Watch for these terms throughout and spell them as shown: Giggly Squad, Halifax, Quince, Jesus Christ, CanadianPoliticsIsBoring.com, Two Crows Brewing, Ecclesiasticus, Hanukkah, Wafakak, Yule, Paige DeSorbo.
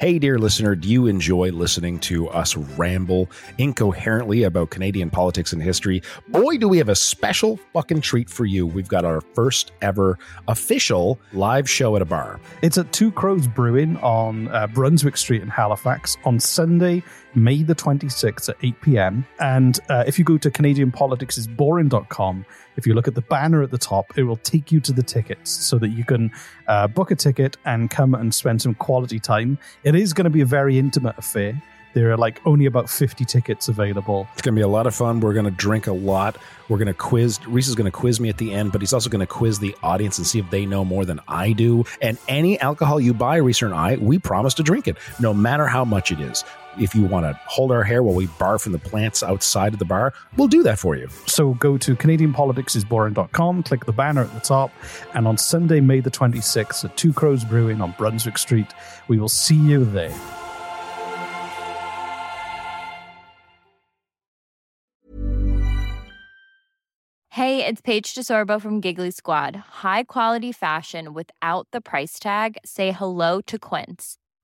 Hey, dear listener, do you enjoy listening to us ramble incoherently about Canadian politics and history? Boy, do we have a special fucking treat for you. We've got our first ever official live show at a bar. It's at Two Crows Brewing on Brunswick Street in Halifax on Sunday, May the 26th at 8 p.m. And if you go to CanadianPoliticsIsBoring.com, if you look at the banner at the top, it will take you to the tickets so that you can book a ticket and come and spend some quality time. It is going to be a very intimate affair. There are only about 50 tickets available. It's going to be a lot of fun. We're going to drink a lot. We're going to quiz. Reese is going to quiz me at the end, but he's also going to quiz the audience and see if they know more than I do. And any alcohol you buy, Reese and I, we promise to drink it, no matter how much it is. If you want to hold our hair while we barf in the plants outside of the bar, we'll do that for you. So go to CanadianPoliticsIsBoring.com, click the banner at the top, and on Sunday, May the 26th at Two Crows Brewing on Brunswick Street, we will see you there. Hey, it's Paige DeSorbo from Giggly Squad. High quality fashion without the price tag. Say hello to Quince.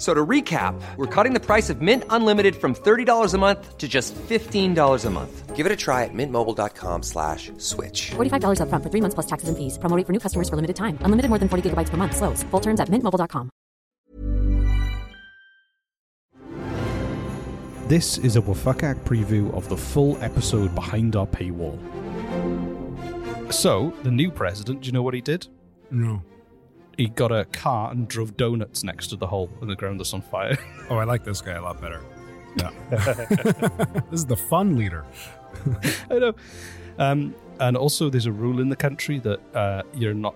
So to recap, we're cutting the price of Mint Unlimited from $30 a month to just $15 a month. Give it a try at mintmobile.com/switch. $45 up front for 3 months plus taxes and fees. Promo rate for new customers for limited time. Unlimited more than 40 gigabytes per month. Slows full terms at mintmobile.com. This is a Wafakak preview of the full episode behind our paywall. So, the new president, do you know what he did? No. He got a car and drove donuts next to the hole in the ground that's on fire. Oh, I like this guy a lot better. Yeah. This is the fun leader. I know. And also there's a rule in the country that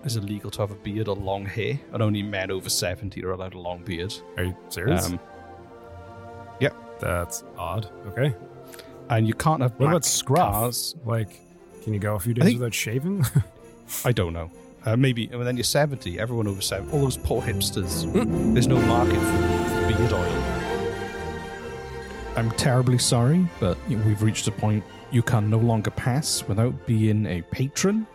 it's illegal to have a beard or long hair, and only men over 70 are allowed a long beard. Are you serious? Yeah. That's odd. Okay. And you can't have black. What about scruffs? Can you go a few days without shaving? I don't know. Maybe, and then you're 70, everyone over 70. All those poor hipsters. There's no market for beard oil. I'm terribly sorry, but we've reached a point you can no longer pass without being a patron.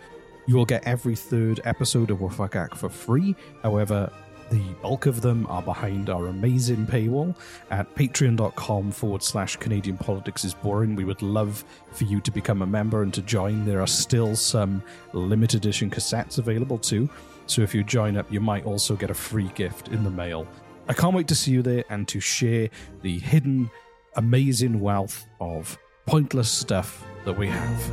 You will get every third episode of Wafakak for free. However, the bulk of them are behind our amazing paywall at patreon.com/CanadianPoliticsIsBoring. We would love for you to become a member and to join. There are still some limited edition cassettes available too. So if you join up, you might also get a free gift in the mail. I can't wait to see you there and to share the hidden, amazing wealth of pointless stuff that we have.